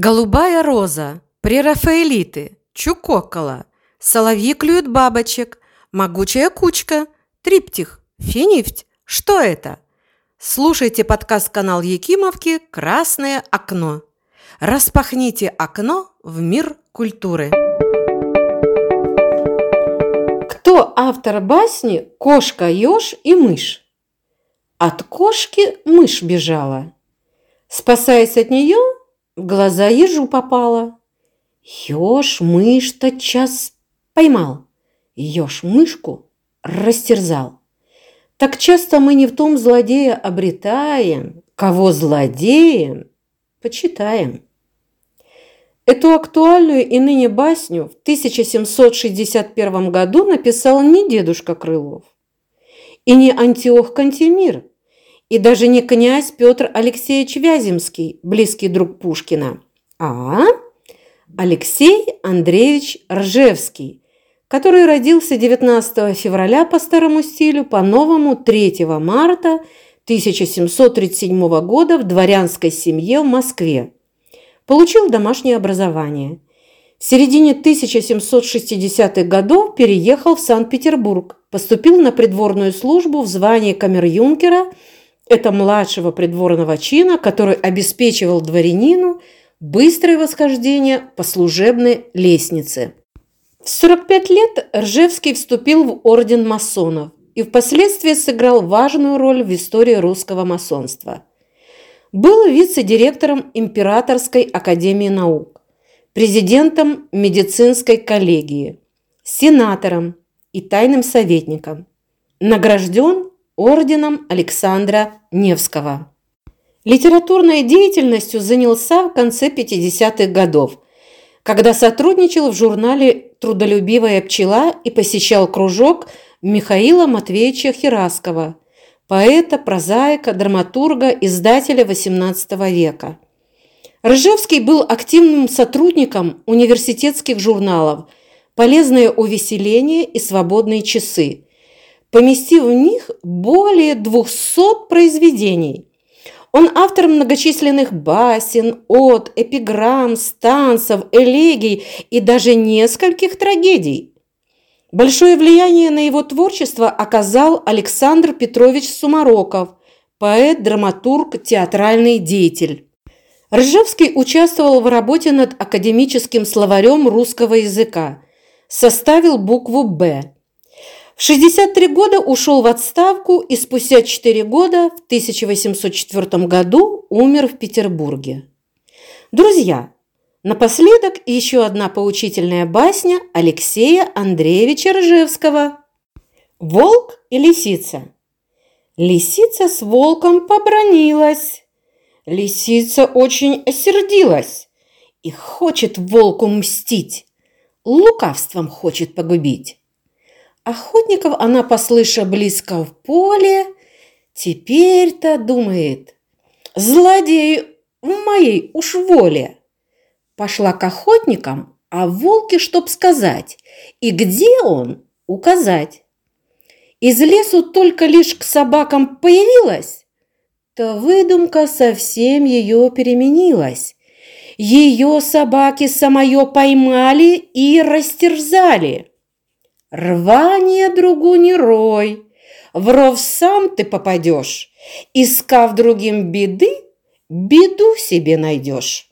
Голубая роза, прерафаэлиты, чукокола, соловьи клюют бабочек, могучая кучка, триптих, финифть. Что это? Слушайте подкаст-канал Якимовки «Красное окно». Распахните окно в мир культуры. Кто автор басни «Кошка, ёж и мышь»? От кошки мышь бежала. Спасаясь от нее, в глаза ежу попала. Ёж мышь тотчас поймал, ёж мышку растерзал. Так часто мы не в том злодея обретаем, кого злодеем почитаем. Эту актуальную и ныне басню в 1761 году написал не дедушка Крылов, и не Антиох Кантемир, и даже не князь Петр Алексеевич Вяземский, близкий друг Пушкина, а Алексей Андреевич Ржевский, который родился 19 февраля по старому стилю, по новому 3 марта 1737 года в дворянской семье в Москве. Получил домашнее образование. В середине 1760-х годов переехал в Санкт-Петербург, поступил на придворную службу в звании камер-юнкера. Это младшего придворного чина, который обеспечивал дворянину быстрое восхождение по служебной лестнице. В 45 лет Ржевский вступил в орден масонов и впоследствии сыграл важную роль в истории русского масонства. Был вице-директором Императорской академии наук, президентом медицинской коллегии, сенатором и тайным советником. Награжден Орденом Александра Невского. Литературной деятельностью занялся в конце 50-х годов, когда сотрудничал в журнале «Трудолюбивая пчела» и посещал кружок Михаила Матвеевича Хераскова, поэта, прозаика, драматурга, издателя XVIII века. Ржевский был активным сотрудником университетских журналов «Полезное увеселение» и «Свободные часы», поместив в них более 200 произведений. Он автор многочисленных басен, от, эпиграмм, станцев, элегий и даже нескольких трагедий. Большое влияние на его творчество оказал Александр Петрович Сумароков, поэт, драматург, театральный деятель. Ржевский участвовал в работе над академическим словарем русского языка, составил букву «Б». В 63 года ушел в отставку и спустя 4 года, в 1804 году, умер в Петербурге. Друзья, напоследок еще одна поучительная басня Алексея Андреевича Ржевского. Волк и лисица. Лисица с волком побранилась. Лисица очень осердилась и хочет волку мстить, лукавством хочет погубить. Охотников она, послыша близко в поле, теперь-то думает: злодеи в моей уж воле. Пошла к охотникам, а волки чтоб сказать, и где он указать. Из лесу только лишь к собакам появилась, то выдумка совсем ее переменилась. Ее собаки самое поймали и растерзали. Рванья другу не рой, в ров сам ты попадешь, искав другим беды, беду себе найдешь.